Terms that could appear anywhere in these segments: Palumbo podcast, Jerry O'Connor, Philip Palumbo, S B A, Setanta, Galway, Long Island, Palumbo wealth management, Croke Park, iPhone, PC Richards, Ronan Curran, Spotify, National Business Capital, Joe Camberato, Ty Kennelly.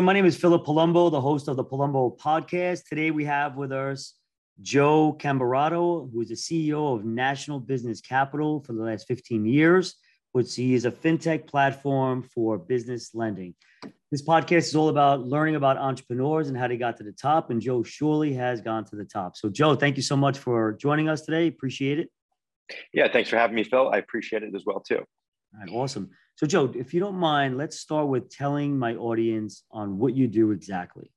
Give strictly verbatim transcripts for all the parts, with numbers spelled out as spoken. everyone. My name is Philip Palumbo, the host of the Palumbo podcast. Today we have with us Joe Camberato, who is the C E O of National Business Capital for the last fifteen years, which is a fintech platform for business lending. This podcast is all about learning about entrepreneurs and how they got to the top, and Joe surely has gone to the top. So Joe, thank you so much for joining us today. Appreciate it. Yeah, thanks for having me, Phil. I appreciate it as well, too. All right, awesome. So Joe, if you don't mind, let's start with telling my audience on what you do exactly.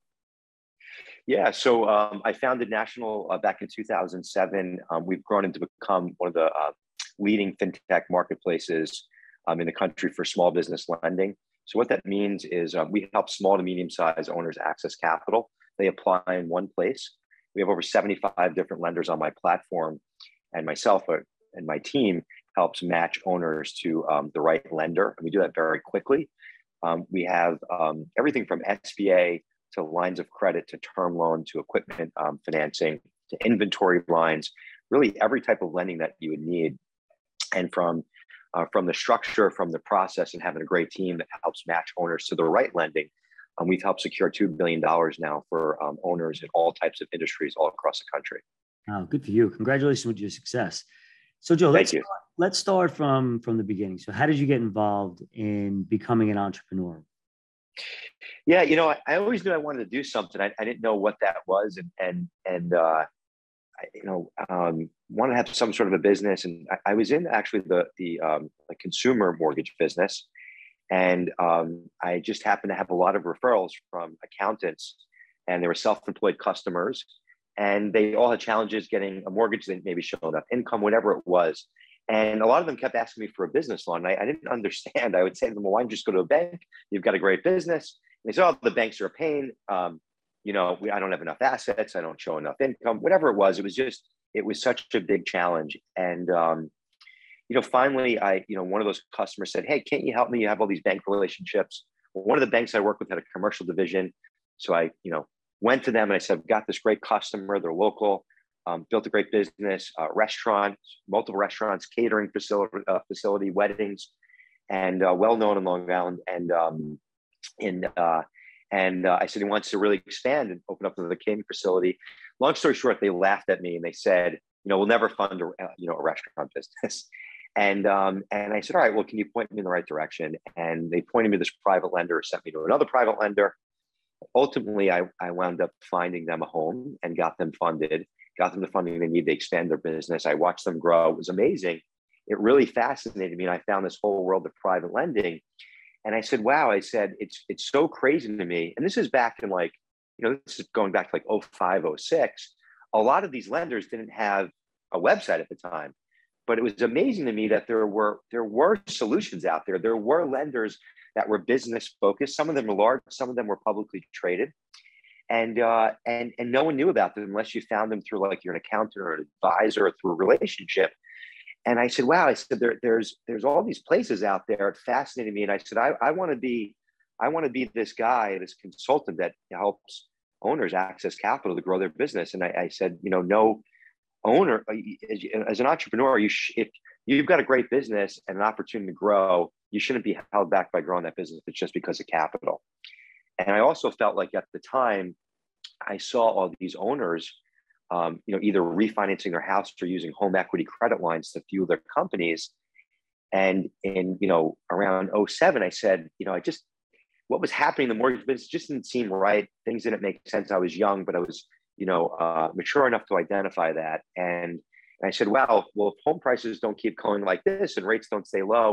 Yeah, so um, I founded National uh, back in two thousand seven. Um, we've grown into become one of the uh, leading fintech marketplaces um, in the country for small business lending. So what that means is um, we help small to medium-sized owners access capital. They apply in one place. We have over seventy-five different lenders on my platform, and myself and my team helps match owners to um, the right lender. And we do that very quickly. Um, we have um, everything from S B A to lines of credit, to term loan, to equipment um, financing, to inventory lines, really every type of lending that you would need. And from Uh, from the structure, from the process, and having a great team that helps match owners to the right lending, um, we've helped secure two billion dollars now for um, owners in all types of industries all across the country. Wow, good for you. Congratulations with your success. So Joe, let's start, let's start from, from the beginning. So how did you get involved in becoming an entrepreneur? Yeah, you know, I, I always knew I wanted to do something. I, I didn't know what that was. And, and, and uh, you know, um, wanted to have some sort of a business. And I, I was in actually the, the, um, the consumer mortgage business. And um, I just happened to have a lot of referrals from accountants, and they were self-employed customers, and they all had challenges getting a mortgage. They maybe showed enough income, whatever it was. And a lot of them kept asking me for a business loan. I, I didn't understand. I would say to them, well, why don't you just go to a bank? You've got a great business. And they said, oh, the banks are a pain. Um, you know, we, I don't have enough assets. I don't show enough income, whatever it was. It was just, it was such a big challenge. And, um, you know, finally, I, you know, one of those customers said, hey, can't you help me? You have all these bank relationships. Well, one of the banks I work with had a commercial division. So I, you know, went to them and I said, I've got this great customer. They're local, um, built a great business, uh, restaurant, multiple restaurants, catering facility, uh, facility weddings, and uh, well-known in Long Island. And um, in, uh, And uh, I said, he wants to really expand and open up another catering facility. Long story short, they laughed at me and they said, you know, we'll never fund a, you know, a restaurant business. And, um, and I said, all right, well, can you point me in the right direction? And they pointed me to this private lender, sent me to another private lender. Ultimately, I, I wound up finding them a home and got them funded, got them the funding they need to expand their business. I watched them grow. It was amazing. It really fascinated me. And I found this whole world of private lending. And I said, wow, I said, it's it's so crazy to me. And this is back in like, you know, this is going back to like oh five, oh six. A lot of these lenders didn't have a website at the time. But it was amazing to me that there were there were solutions out there. There were lenders that were business focused. Some of them were large. Some of them were publicly traded. And, uh, and, and no one knew about them unless you found them through like you're an accountant or an advisor or through a relationship. And I said, wow, I said, there, there's, there's all these places out there. It fascinated me. And I said, I, I want to be, I want to be this guy, this consultant that helps owners access capital to grow their business. And I, I said, you know, no owner, as, as an entrepreneur, you sh- if you've got a great business and an opportunity to grow, you shouldn't be held back by growing that business. It's just because of capital. And I also felt like at the time I saw all these owners Um, you know, either refinancing their house or using home equity credit lines to fuel their companies. And in, you know, around oh seven, I said, you know, I just, what was happening in the mortgage business just didn't seem right. Things didn't make sense. I was young, but I was, you know, uh, mature enough to identify that. And, and I said, wow, well, if home prices don't keep going like this and rates don't stay low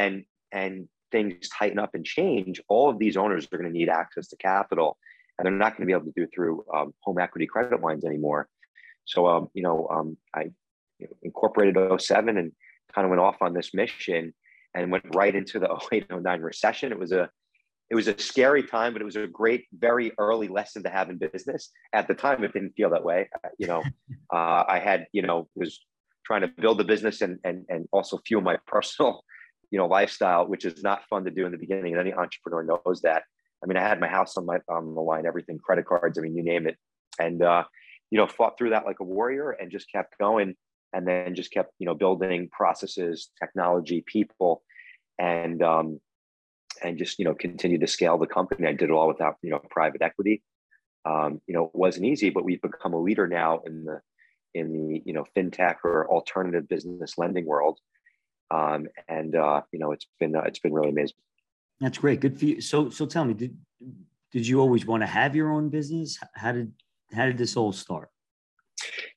and, and things tighten up and change, all of these owners are going to need access to capital. And they're not going to be able to do it through um, home equity credit lines anymore. So, um, you know, um, I incorporated oh seven and kind of went off on this mission and went right into the oh eight, oh nine recession. It was a, it was a scary time, but it was a great, very early lesson to have in business. At the time, it didn't feel that way. You know, uh, I had, you know, was trying to build a business and, and, and also fuel my personal, you know, lifestyle, which is not fun to do in the beginning. And any entrepreneur knows that. I mean, I had my house on my on the line, everything, credit cards, I mean, you name it. And, uh, you know, fought through that like a warrior and just kept going. And then just kept, you know, building processes, technology, people. And, um, and just, you know, continue to scale the company. I did it all without, you know, private equity. Um, you know, it wasn't easy, but we've become a leader now in the, in the, you know, fintech or alternative business lending world. Um, and, uh, you know, it's been, uh, it's been really amazing. That's great. Good for you. So, so tell me, did, did you always want to have your own business? How did, how did this all start?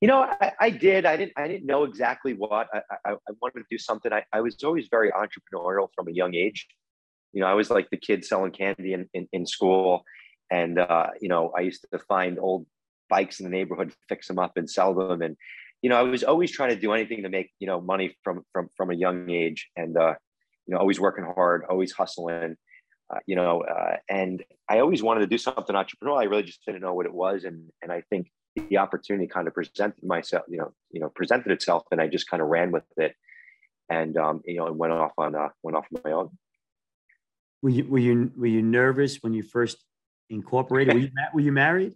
You know, I, I did. I didn't. I didn't know exactly what I, I, I wanted to do. Something. I, I was always very entrepreneurial from a young age. You know, I was like the kid selling candy in in, in school, and uh, you know, I used to find old bikes in the neighborhood, fix them up, and sell them. And you know, I was always trying to do anything to make, you know, money from from from a young age, and uh, you know, always working hard, always hustling. Uh, you know, uh, and I always wanted to do something entrepreneurial. I really just didn't know what it was, and and I think the opportunity kind of presented myself, you know, you know, presented itself, and I just kind of ran with it, and um, you know, and went off on uh, went off on my own. Were you were you were you nervous when you first incorporated? Were you were you married?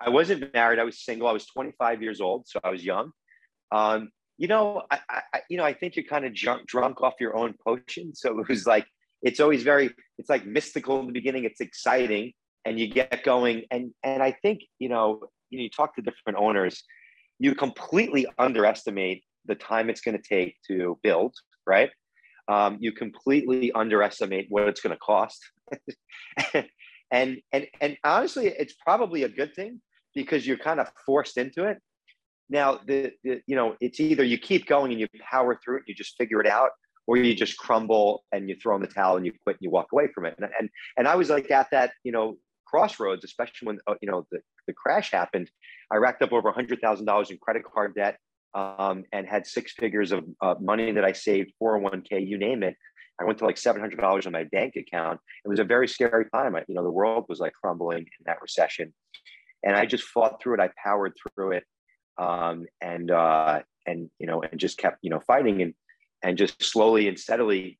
I wasn't married. I was single. I was twenty-five years old, so I was young. Um, you know, I, I you know, I think you're kind of drunk, drunk off your own potion. So it was like it's always very, it's like mystical in the beginning. It's exciting, and you get going, and and I think you know. You know, you talk to different owners, you completely underestimate the time it's going to take to build, right? Um, you completely underestimate what it's going to cost. and, and, and honestly, it's probably a good thing because you're kind of forced into it. Now, the, the you know, it's either you keep going and you power through it, you just figure it out, or you just crumble and you throw in the towel and you quit and you walk away from it. And, and, and I was like at that, you know, crossroads, especially when, you know, the, the crash happened. I racked up over one hundred thousand dollars in credit card debt um, and had six figures of uh, money that I saved, four oh one k, you name it. I went to like seven hundred dollars on my bank account. It was a very scary time. I, you know, the world was like crumbling in that recession. And I just fought through it. I powered through it um, and, uh, and, you know, and just kept, you know, fighting and, and just slowly and steadily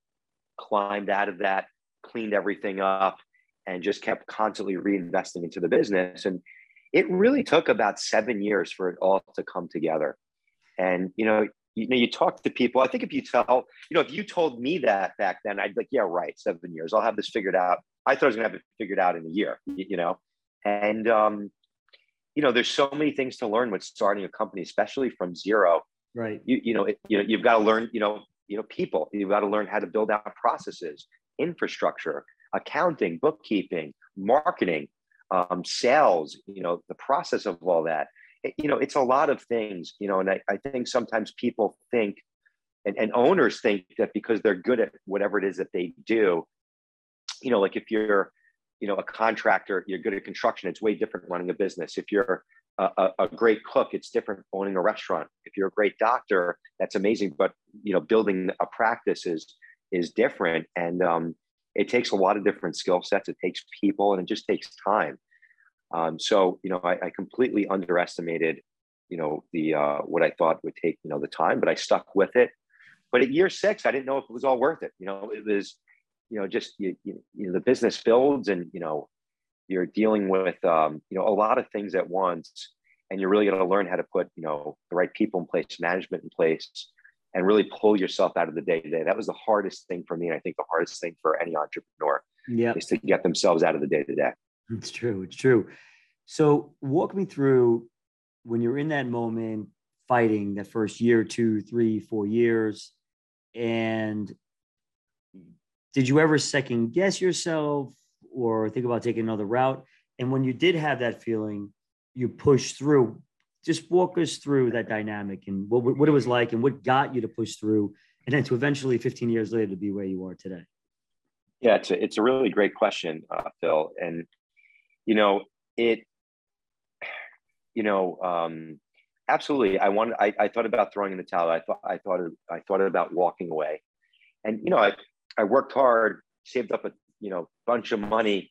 climbed out of that, cleaned everything up, and just kept constantly reinvesting into the business. And it really took about seven years for it all to come together. And, you know, you know, you talk to people, I think if you tell, you know, if you told me that back then, I'd be like, yeah, right, seven years, I'll have this figured out. I thought I was gonna have it figured out in a year, you know? And, um, you know, there's so many things to learn with starting a company, especially from zero. Right. You, you know, it, you know, you've got to learn, you know, you know, people, you've got to learn how to build out processes, infrastructure, accounting, bookkeeping, marketing, um, sales, you know, the process of all that, it, you know, it's a lot of things, you know, and I, I think sometimes people think and, and owners think that because they're good at whatever it is that they do, you know, like if you're, you know, a contractor, you're good at construction, it's way different running a business. If you're a, a, a great cook, it's different owning a restaurant. If you're a great doctor, that's amazing. But, you know, building a practice is, is different. And, um, it takes a lot of different skill sets. It takes people, and it just takes time. Um, so, you know, I, I completely underestimated, you know, the uh, what I thought would take, you know, the time, but I stuck with it. But at year six, I didn't know if it was all worth it. You know, it was, you know, just you, you, you know, the business builds, and you know, you're dealing with, um, you know, a lot of things at once, and you're really going to learn how to put, you know, the right people in place, management in place, and really pull yourself out of the day-to-day. That was the hardest thing for me. And I think the hardest thing for any entrepreneur yep. is to get themselves out of the day-to-day. It's true. It's true. So walk me through when you're in that moment, fighting that first year, two, three, four years. And did you ever second guess yourself or think about taking another route? And when you did have that feeling, you pushed through. Just walk us through that dynamic and what, what it was like and what got you to push through and then to eventually fifteen years later to be where you are today. Yeah, it's a, it's a really great question, uh, Phil. And, you know, it, you know, um, absolutely. I wanted, I, I thought about throwing in the towel. I thought, I thought, I thought about walking away and, you know, I, I worked hard, saved up a, you know, bunch of money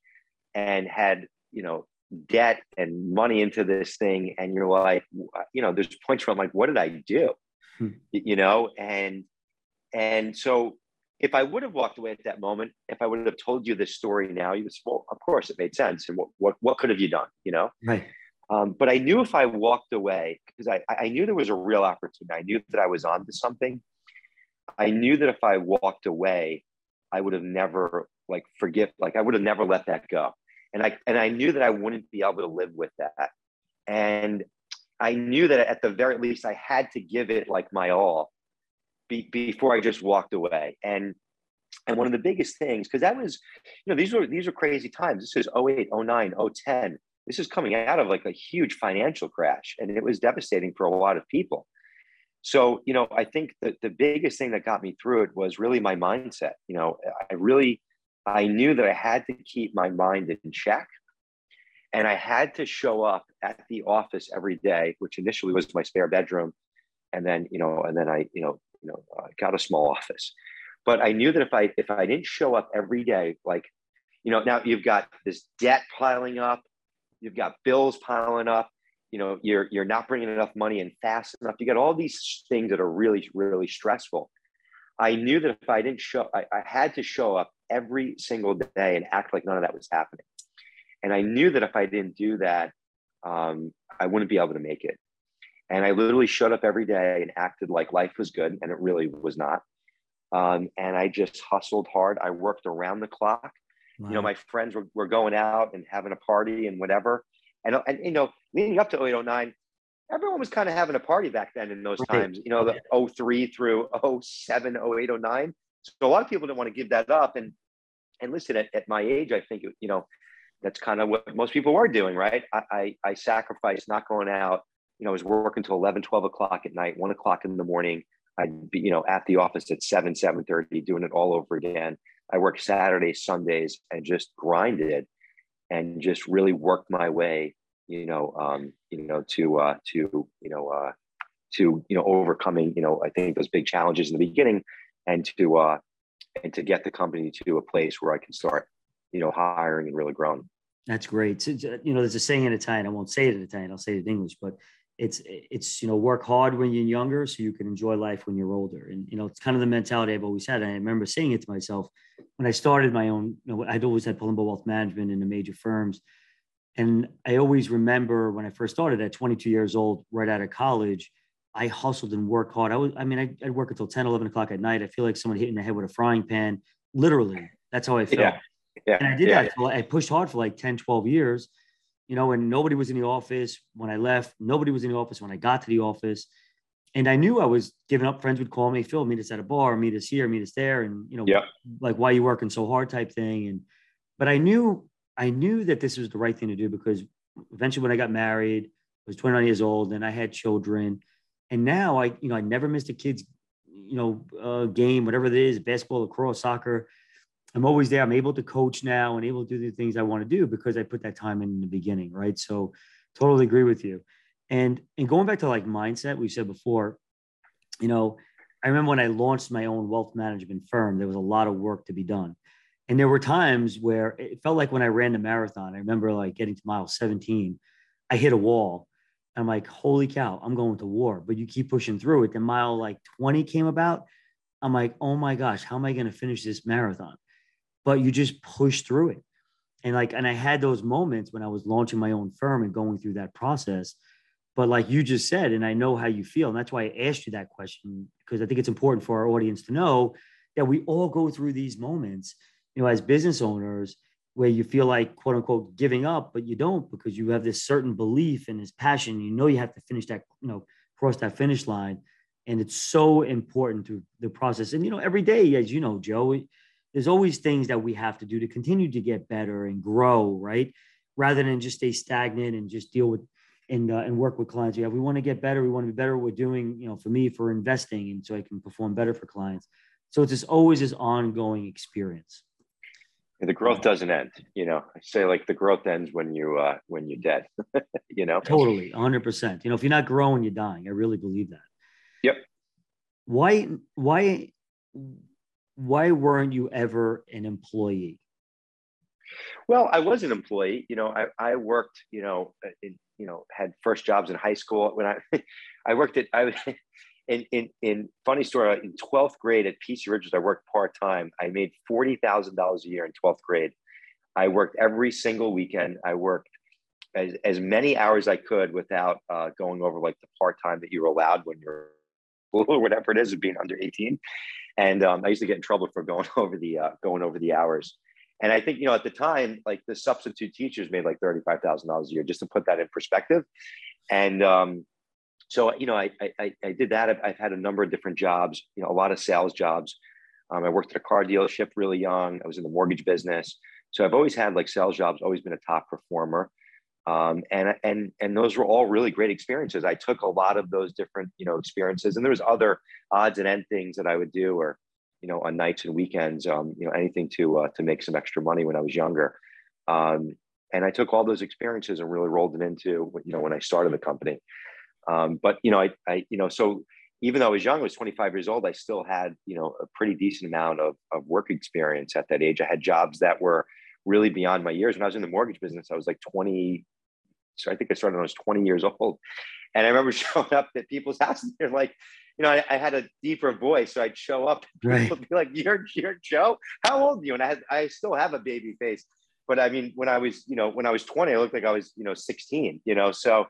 and had, you know, debt and money into this thing. And you're like, you know, there's points where I'm like, what did I do? Hmm. You know? And, and so if I would have walked away at that moment, if I would have told you this story now, you would say, well, of course it made sense. And what, what, what could have you done? You know? Right. Um, but I knew if I walked away, because I, I knew there was a real opportunity. I knew that I was onto something. I knew that if I walked away, I would have never like forgive, like I would have never let that go. And I, and I knew that I wouldn't be able to live with that. And I knew that at the very least I had to give it like my all be, before I just walked away. And, and one of the biggest things, cause that was, you know, these were, these were crazy times. This is oh eight, oh nine, oh ten. This is coming out of like a huge financial crash, and it was devastating for a lot of people. So, you know, I think that the biggest thing that got me through it was really my mindset. You know, I really, I knew that I had to keep my mind in check, and I had to show up at the office every day, which initially was my spare bedroom. And then, you know, and then I, you know, you know, uh, got a small office, but I knew that if I, if I didn't show up every day, like, you know, now you've got this debt piling up, you've got bills piling up, you know, you're, you're not bringing enough money in fast enough. You got all these things that are really, really stressful. I knew that if I didn't show, I, I had to show up every single day and act like none of that was happening. And I knew that if I didn't do that, um, I wouldn't be able to make it. And I literally showed up every day and acted like life was good. And it really was not. Um, and I just hustled hard. I worked around the clock. Wow. You know, my friends were, were going out and having a party and whatever. And, and you know, leading up to oh eight, oh nine, everyone was kind of having a party back then in those right. times, you know, the oh three through oh seven, oh eight, oh nine. So a lot of people didn't want to give that up. And, and listen, at, at my age, I think, you know, that's kind of what most people were doing, right? I, I, I sacrificed not going out. You know, I was working till eleven, twelve o'clock at night, one o'clock in the morning. I'd be, you know, at the office at seven, seven thirty, doing it all over again. I worked Saturdays, Sundays, and just grinded and just really worked my way, you know, um, you know, to, uh, to, you know, uh, to, you know, overcoming, you know, I think those big challenges in the beginning, and to, uh, and to get the company to a place where I can start, you know, hiring and really growing. That's great. So, you know, there's a saying in Italian, I won't say it in Italian, I'll say it in English, but it's, it's, you know, work hard when you're younger so you can enjoy life when you're older. And, you know, it's kind of the mentality I've always had. And I remember saying it to myself when I started my own, you know, I'd always had Palumbo Wealth Management in the major firms. And I always remember when I first started at twenty-two years old, right out of college, I hustled and worked hard. I was, I mean, I'd, I'd work until ten, eleven o'clock at night. I feel like someone hit in the head with a frying pan. Literally, that's how I felt. Yeah. Yeah, and I did yeah, that. Yeah. I pushed hard for like ten, twelve years, you know, and nobody was in the office when I left. Nobody was in the office when I got to the office. And I knew I was giving up. Friends would call me, Phil, meet us at a bar, meet us here, meet us there. And, you know, yeah. like, why are you working so hard type thing. And, but I knew, I knew that this was the right thing to do, because eventually when I got married, I was twenty-nine years old and I had children. And now I, you know, I never missed a kid's, you know, uh, game, whatever it is, basketball, lacrosse, soccer. I'm always there. I'm able to coach now and able to do the things I want to do because I put that time in, in the beginning. Right. So totally agree with you. And, and going back to like mindset, we said before, you know, I remember when I launched my own wealth management firm, there was a lot of work to be done. And there were times where it felt like when I ran the marathon, I remember like getting to mile seventeen, I hit a wall. I'm like, holy cow, I'm going to war, but you keep pushing through it. Then mile like twenty came about. I'm like, oh my gosh, how am I going to finish this marathon? But you just push through it. And like, and I had those moments when I was launching my own firm and going through that process, but like you just said, and I know how you feel. And that's why I asked you that question, because I think it's important for our audience to know that we all go through these moments, you know, as business owners, where you feel like quote unquote giving up, but you don't, because you have this certain belief and this passion, you know, you have to finish that, you know, cross that finish line. And it's so important to the process. And, you know, every day, as you know, Joe, it, there's always things that we have to do to continue to get better and grow, right? Rather than just stay stagnant and just deal with and uh, and work with clients. Yeah, we want to get better. We want to be better at what we're doing, you know, for me, for investing, and so I can perform better for clients. So it's just always this ongoing experience. And the growth doesn't end, you know. I say like the growth ends when you uh, when you're dead, you know. Totally, one hundred percent. You know, if you're not growing, you're dying. I really believe that. Yep. Why? Why? Why weren't you ever an employee? Well, I was an employee. You know, I, I worked, you know, in, you know, had first jobs in high school. When I, I worked at, I was in, in, in funny story, in twelfth grade at P C Richards, I worked part-time. I made forty thousand dollars a year in twelfth grade. I worked every single weekend. I worked as, as many hours I could without uh, going over like the part-time that you were allowed when you're or whatever it is of being under eighteen. And um, I used to get in trouble for going over the uh, going over the hours. And I think, you know, at the time, like the substitute teachers made like thirty-five thousand dollars a year, just to put that in perspective. And um, so, you know, I, I, I did that. I've, I've had a number of different jobs, you know, a lot of sales jobs. Um, I worked at a car dealership really young. I was in the mortgage business. So I've always had like sales jobs, always been a top performer. Um, and, and, and those were all really great experiences. I took a lot of those different, you know, experiences, and there was other odds and end things that I would do, or, you know, on nights and weekends, um, you know, anything to, uh, to make some extra money when I was younger. Um, and I took all those experiences and really rolled it into, you know, when I started the company. Um, but, you know, I, I, you know, so even though I was young, I was twenty-five years old, I still had, you know, a pretty decent amount of, of work experience at that age. I had jobs that were really beyond my years. When I was in the mortgage business, I was like twenty. So I think I started when I was twenty years old. And I remember showing up at people's houses. They're like, you know, I, I had a deeper voice. So I'd show up and right. People would be like, you're, you're Joe? How old are you? And I had, I still have a baby face. But I mean, when I was, you know, when I was twenty, I looked like I was, you know, sixteen, you know, so,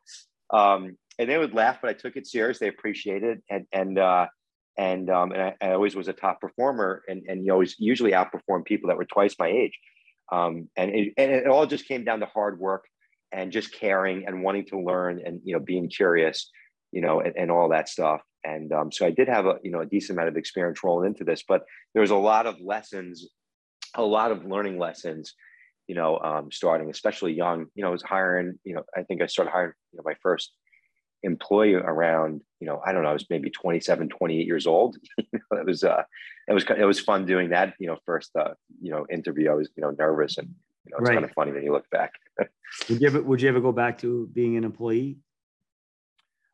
um, and they would laugh, but I took it serious. They appreciated it. And, and, uh, and, um, and I, I always was a top performer, and, and you always usually outperformed people that were twice my age. Um, and, it, and it all just came down to hard work and just caring and wanting to learn and, you know, being curious, you know, and, and all that stuff. And um, so I did have a, you know, a decent amount of experience rolling into this, but there was a lot of lessons, a lot of learning lessons, you know, um, starting, especially young. You know, I was hiring, you know, I think I started hiring, you know, my first employee around, you know, I don't know, I was maybe twenty-seven, twenty-eight years old. You know, it was, uh, it was, it was fun doing that, you know, first, uh, you know, interview. I was, you know, nervous, and, you know, it's right. Kind of funny when you look back. Would you ever, would you ever go back to being an employee?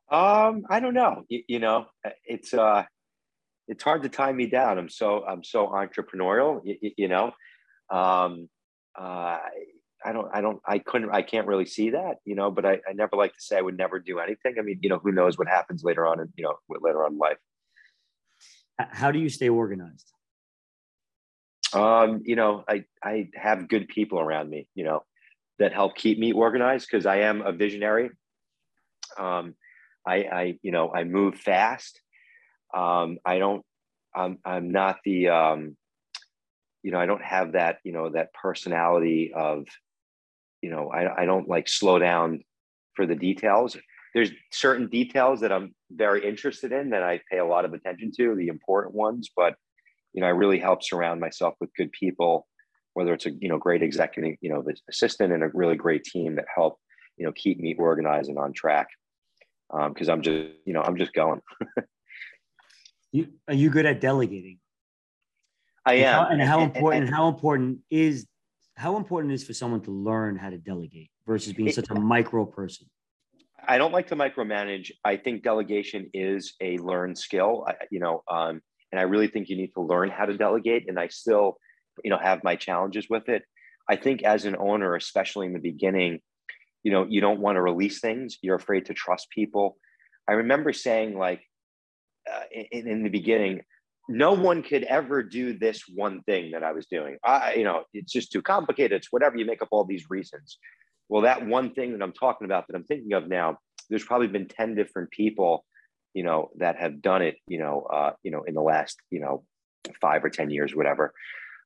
Um, I don't know. You, you know, it's, uh, it's hard to tie me down. I'm so, I'm so entrepreneurial, you, you know, um, uh, I don't, I don't, I couldn't, I can't really see that, you know, but I, I never like to say I would never do anything. I mean, you know, who knows what happens later on in, you know, later on in life. How do you stay organized? Um, you know, I, I have good people around me, you know, that help keep me organized, because I am a visionary. Um, I, I, you know, I move fast. Um, I don't, I'm, I'm not the, um, you know, I don't have that, you know, that personality of, you know, I, I don't like slow down for the details. There's certain details that I'm very interested in that I pay a lot of attention to, the important ones, but, you know, I really help surround myself with good people, whether it's a, you know, great executive, you know, assistant and a really great team that help, you know, keep me organized and on track. Um, 'cause I'm just, you know, I'm just going. you, are you good at delegating? I am. And how, and how important, and, and, how important is, how important is for someone to learn how to delegate versus being it, such a micro person? I don't like to micromanage. I think delegation is a learned skill, I, you know, um, and I really think you need to learn how to delegate. And I still, you know, have my challenges with it. I think as an owner, especially in the beginning, you know, you don't want to release things. You're afraid to trust people. I remember saying, like, uh, in, in the beginning, no one could ever do this one thing that I was doing. I, you know, it's just too complicated. It's whatever. You make up all these reasons. Well, that one thing that I'm talking about, that I'm thinking of now, there's probably been ten different people, you know, that have done it, you know, uh, you know, in the last, you know, five or ten years, whatever.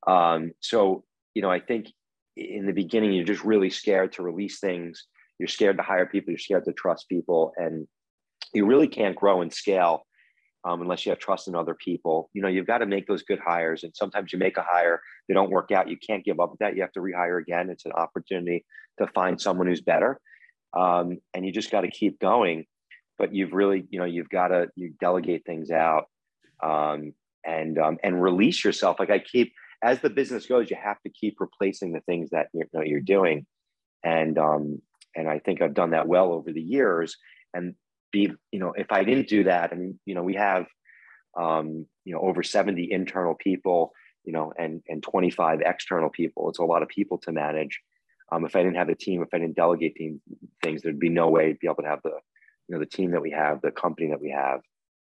Um, so, you know, I think in the beginning, you're just really scared to release things. You're scared to hire people. You're scared to trust people, and you really can't grow and scale Um, unless you have trust in other people. You know, you've got to make those good hires. And sometimes you make a hire, they don't work out. You can't give up with that. You have to rehire again. It's an opportunity to find someone who's better. Um, and you just got to keep going. But you've really, you know, you've got to you delegate things out um, and um, and release yourself. Like I keep, as the business goes, you have to keep replacing the things that you know you're doing. And um, and I think I've done that well over the years. And be, you know, if I didn't do that, I mean, you know, we have, um, you know, over seventy internal people, you know, and, and twenty-five external people. It's a lot of people to manage. Um, if I didn't have a team, if I didn't delegate team, things, there'd be no way to be able to have the, you know, the team that we have, the company that we have.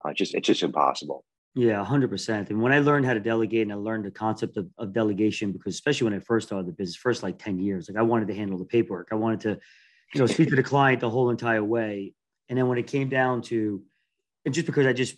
Uh, just, it's just impossible. Yeah, a hundred percent. And when I learned how to delegate, and I learned the concept of, of delegation, because especially when I first started the business, first like ten years, like I wanted to handle the paperwork. I wanted to, you know, speak to the client the whole entire way. And then when it came down to, and just because I just,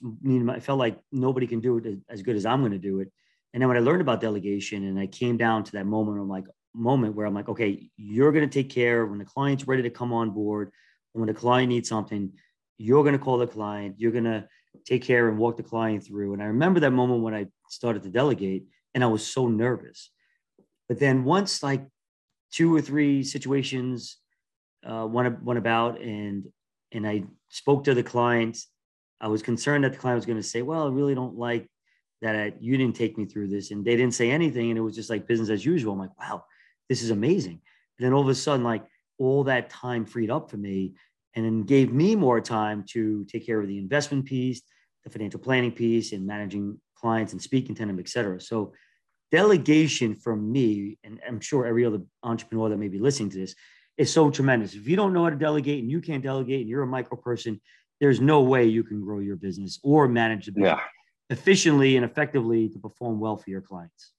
I felt like nobody can do it as good as I'm going to do it. And then when I learned about delegation and I came down to that moment, I'm like, moment where I'm like, okay, you're going to take care when the client's ready to come on board. And when the client needs something, you're going to call the client, you're going to take care and walk the client through. And I remember that moment when I started to delegate and I was so nervous. But then once like two or three situations uh, went, went about and, and I spoke to the client, I was concerned that the client was going to say, well, I really don't like that I, you didn't take me through this. And they didn't say anything. And it was just like business as usual. I'm like, wow, this is amazing. And then all of a sudden, like all that time freed up for me and then gave me more time to take care of the investment piece, the financial planning piece, and managing clients and speaking to them, et cetera. So delegation for me, and I'm sure every other entrepreneur that may be listening to this, is so tremendous. If you don't know how to delegate and you can't delegate and you're a micro person, there's no way you can grow your business or manage the business yeah. efficiently and effectively to perform well for your clients.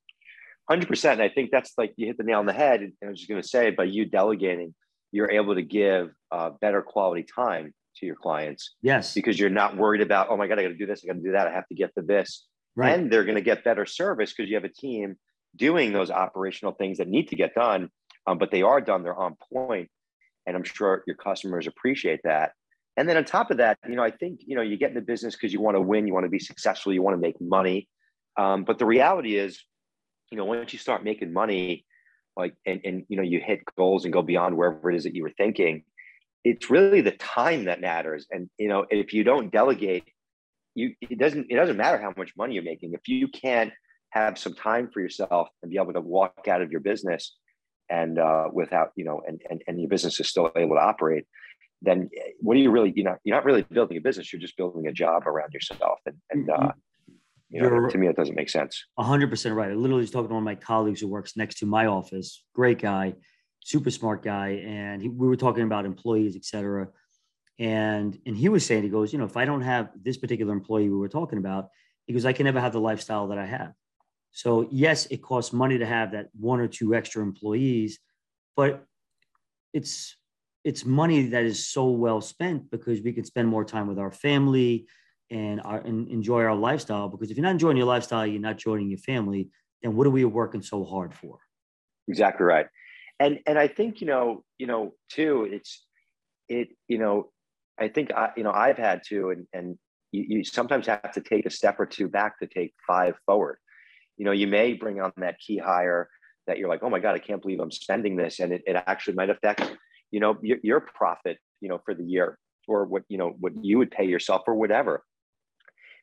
one hundred percent. I think that's like, you hit the nail on the head. And I was just going to say, by you delegating, you're able to give uh, better quality time to your clients. Yes. Because you're not worried about, oh my God, I got to do this. I got to do that. I have to get to this. Right. And they're going to get better service because you have a team doing those operational things that need to get done, um, but they are done. They're on point. And I'm sure your customers appreciate that. And then on top of that, you know, I think, you know, you get in the business because you want to win, you want to be successful, you want to make money. Um, but the reality is, you know, once you start making money, like, and, and, you know, you hit goals and go beyond wherever it is that you were thinking, it's really the time that matters. And, you know, if you don't delegate, you, it doesn't, it doesn't matter how much money you're making. If you can't have some time for yourself and be able to walk out of your business and uh, without, you know, and, and, and your business is still able to operate, then what are you really, you know, you're not really building a business. You're just building a job around yourself. And, and uh, you know, you're, to me, it doesn't make sense. A hundred percent right. I literally was talking to one of my colleagues who works next to my office, great guy, super smart guy. And he, we were talking about employees, et cetera. And, and he was saying, he goes, you know, if I don't have this particular employee we were talking about, he goes, I can never have the lifestyle that I have. So yes, it costs money to have that one or two extra employees, but it's, it's money that is so well spent because we can spend more time with our family and, our, and enjoy our lifestyle. Because if you're not enjoying your lifestyle, you're not joining your family, then what are we working so hard for? Exactly right. And, and I think, you know, you know, too, it's, it, you know, I think, I, you know, I've had to, and, and you, you sometimes have to take a step or two back to take five forward. You know, you may bring on that key hire that you're like, oh my God, I can't believe I'm spending this. And it, it actually might affect, you know, your, your profit, you know, for the year, or what, you know, what you would pay yourself or whatever.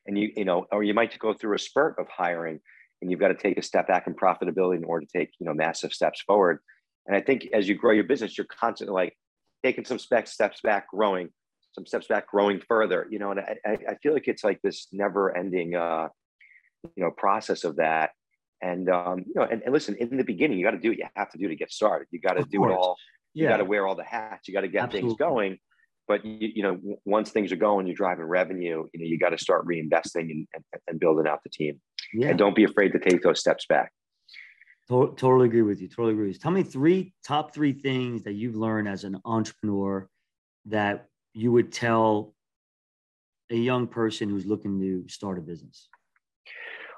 And you, you know, or you might go through a spurt of hiring and you've got to take a step back in profitability in order to take, you know, massive steps forward. And I think as you grow your business, you're constantly like taking some spec steps back, growing some steps back, growing further, you know, and I, I feel like it's like this never ending, uh, you know, process of that. And, um, you know, and, and listen, in the beginning, you got to do what you have to do to get started. You got to do it all. You yeah. got to wear all the hats. You got to get Absolutely. Things going, but you, you know, w- once things are going, you're driving revenue. You know, you got to start reinvesting and, and, and building out the team. Yeah. And don't be afraid to take those steps back. To- totally agree with you. Totally agree. Tell me three top three things that you've learned as an entrepreneur that you would tell a young person who's looking to start a business.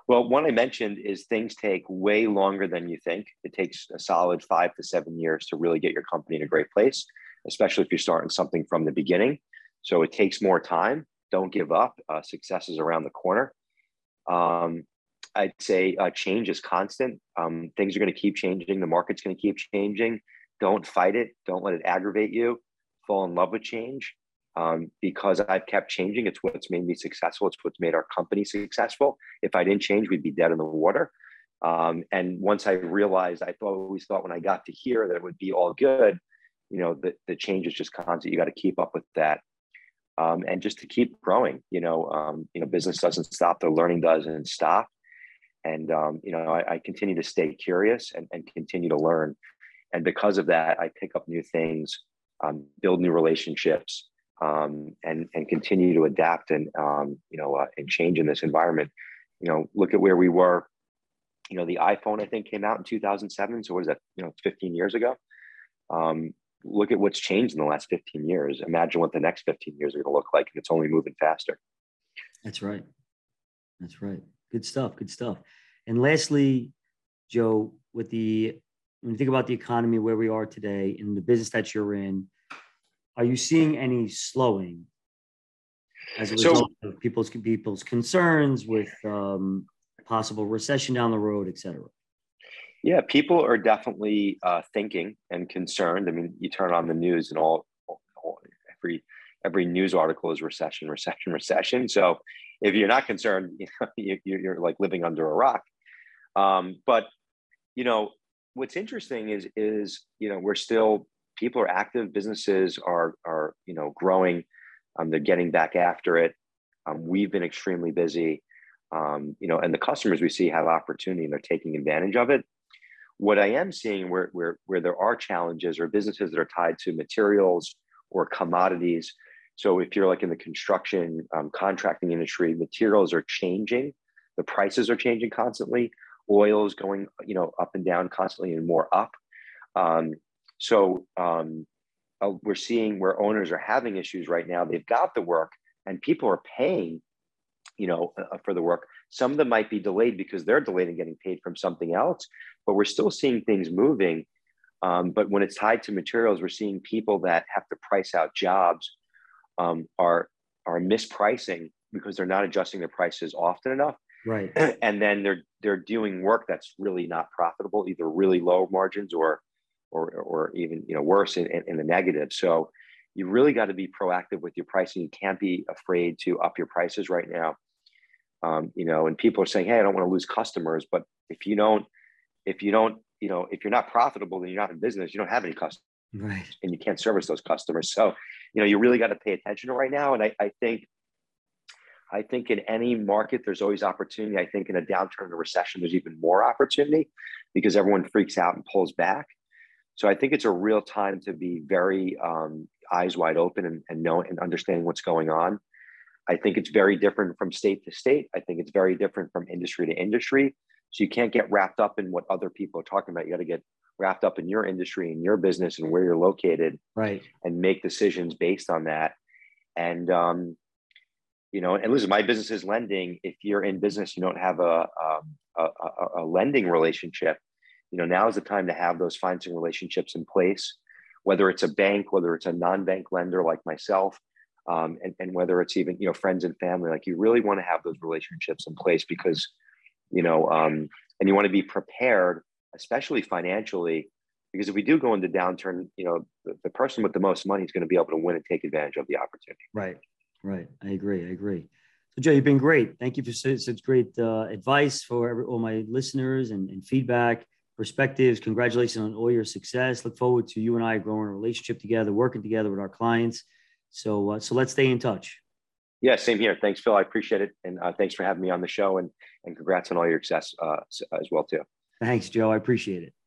Well, one I mentioned is things take way longer than you think. It takes a solid five to seven years to really get your company in a great place, especially if you're starting something from the beginning. So it takes more time. Don't give up. Uh, success is around the corner. Um, I'd say uh, change is constant. Um, things are going to keep changing. The market's going to keep changing. Don't fight it. Don't let it aggravate you. Fall in love with change. Um, because I've kept changing. It's what's made me successful. It's what's made our company successful. If I didn't change, we'd be dead in the water. Um, and once I realized, I thought, always thought when I got to here that it would be all good, you know, the, the change is just constant. You got to keep up with that. Um, and just to keep growing, you know, um, you know, business doesn't stop. The learning doesn't stop. And, um, you know, I, I continue to stay curious and, and continue to learn. And because of that, I pick up new things, um, build new relationships, Um, and, and continue to adapt and, um, you know, uh, and change in this environment. You know, look at where we were. You know, the iPhone, I think, came out in two thousand seven. So what is that, you know, fifteen years ago? Um, look at what's changed in the last fifteen years. Imagine what the next fifteen years are going to look like. And it's only moving faster. That's right. That's right. Good stuff. Good stuff. And lastly, Joe, with the when you think about the economy where we are today and the business that you're in, are you seeing any slowing as a result so, of people's people's concerns with um, possible recession down the road, et cetera? Yeah, people are definitely uh, thinking and concerned. I mean, you turn on the news and all, all every every news article is recession, recession, recession. So if you're not concerned, you know, you, you're like living under a rock. Um, but you know what's interesting is is you know we're still people are active, businesses are are you know growing, um, they're getting back after it. Um, we've been extremely busy, um, you know, and the customers we see have opportunity and they're taking advantage of it. What I am seeing where, where, where there are challenges are businesses that are tied to materials or commodities. So if you're like in the construction um, contracting industry, materials are changing. The prices are changing constantly. Oil is going, you know, up and down constantly and more up. Um, so um, uh, we're seeing where owners are having issues right now. They've got the work and people are paying, you know, uh, for the work. Some of them might be delayed because they're delayed in getting paid from something else, but we're still seeing things moving. Um, but when it's tied to materials, we're seeing people that have to price out jobs um, are, are mispricing because they're not adjusting their prices often enough. Right. And then they're, they're doing work that's really not profitable, either really low margins or, or, or even, you know, worse in, in, in the negative. So you really got to be proactive with your pricing. You can't be afraid to up your prices right now. Um, you know, and people are saying, hey, I don't want to lose customers, but if you don't, if you don't, you know, if you're not profitable, then you're not in business, you don't have any customers, right? And you can't service those customers. So, you know, you really got to pay attention to right now. And I, I think, I think in any market, there's always opportunity. I think in a downturn or recession, there's even more opportunity because everyone freaks out and pulls back. So I think it's a real time to be very um, eyes wide open and, and know and understanding what's going on. I think it's very different from state to state. I think it's very different from industry to industry. So you can't get wrapped up in what other people are talking about. You got to get wrapped up in your industry and your business and where you're located, right? And make decisions based on that. And, um, you know, and listen, my business is lending. If you're in business, you don't have a, a, a, a lending relationship, you know, now is the time to have those financing relationships in place, whether it's a bank, whether it's a non-bank lender like myself, um, and, and whether it's even, you know, friends and family. Like you really want to have those relationships in place because, you know, um, and you want to be prepared, especially financially, because if we do go into downturn, you know, the, the person with the most money is going to be able to win and take advantage of the opportunity. Right. Right. I agree. I agree. So Joe, you've been great. Thank you for such great uh, advice for every, all my listeners and, and feedback, perspectives. Congratulations on all your success. Look forward to you and I growing a relationship together, working together with our clients. So, uh, so let's stay in touch. Yeah, same here. Thanks, Phil. I appreciate it. And uh, thanks for having me on the show and, and congrats on all your success uh, as well too. Thanks, Joe. I appreciate it.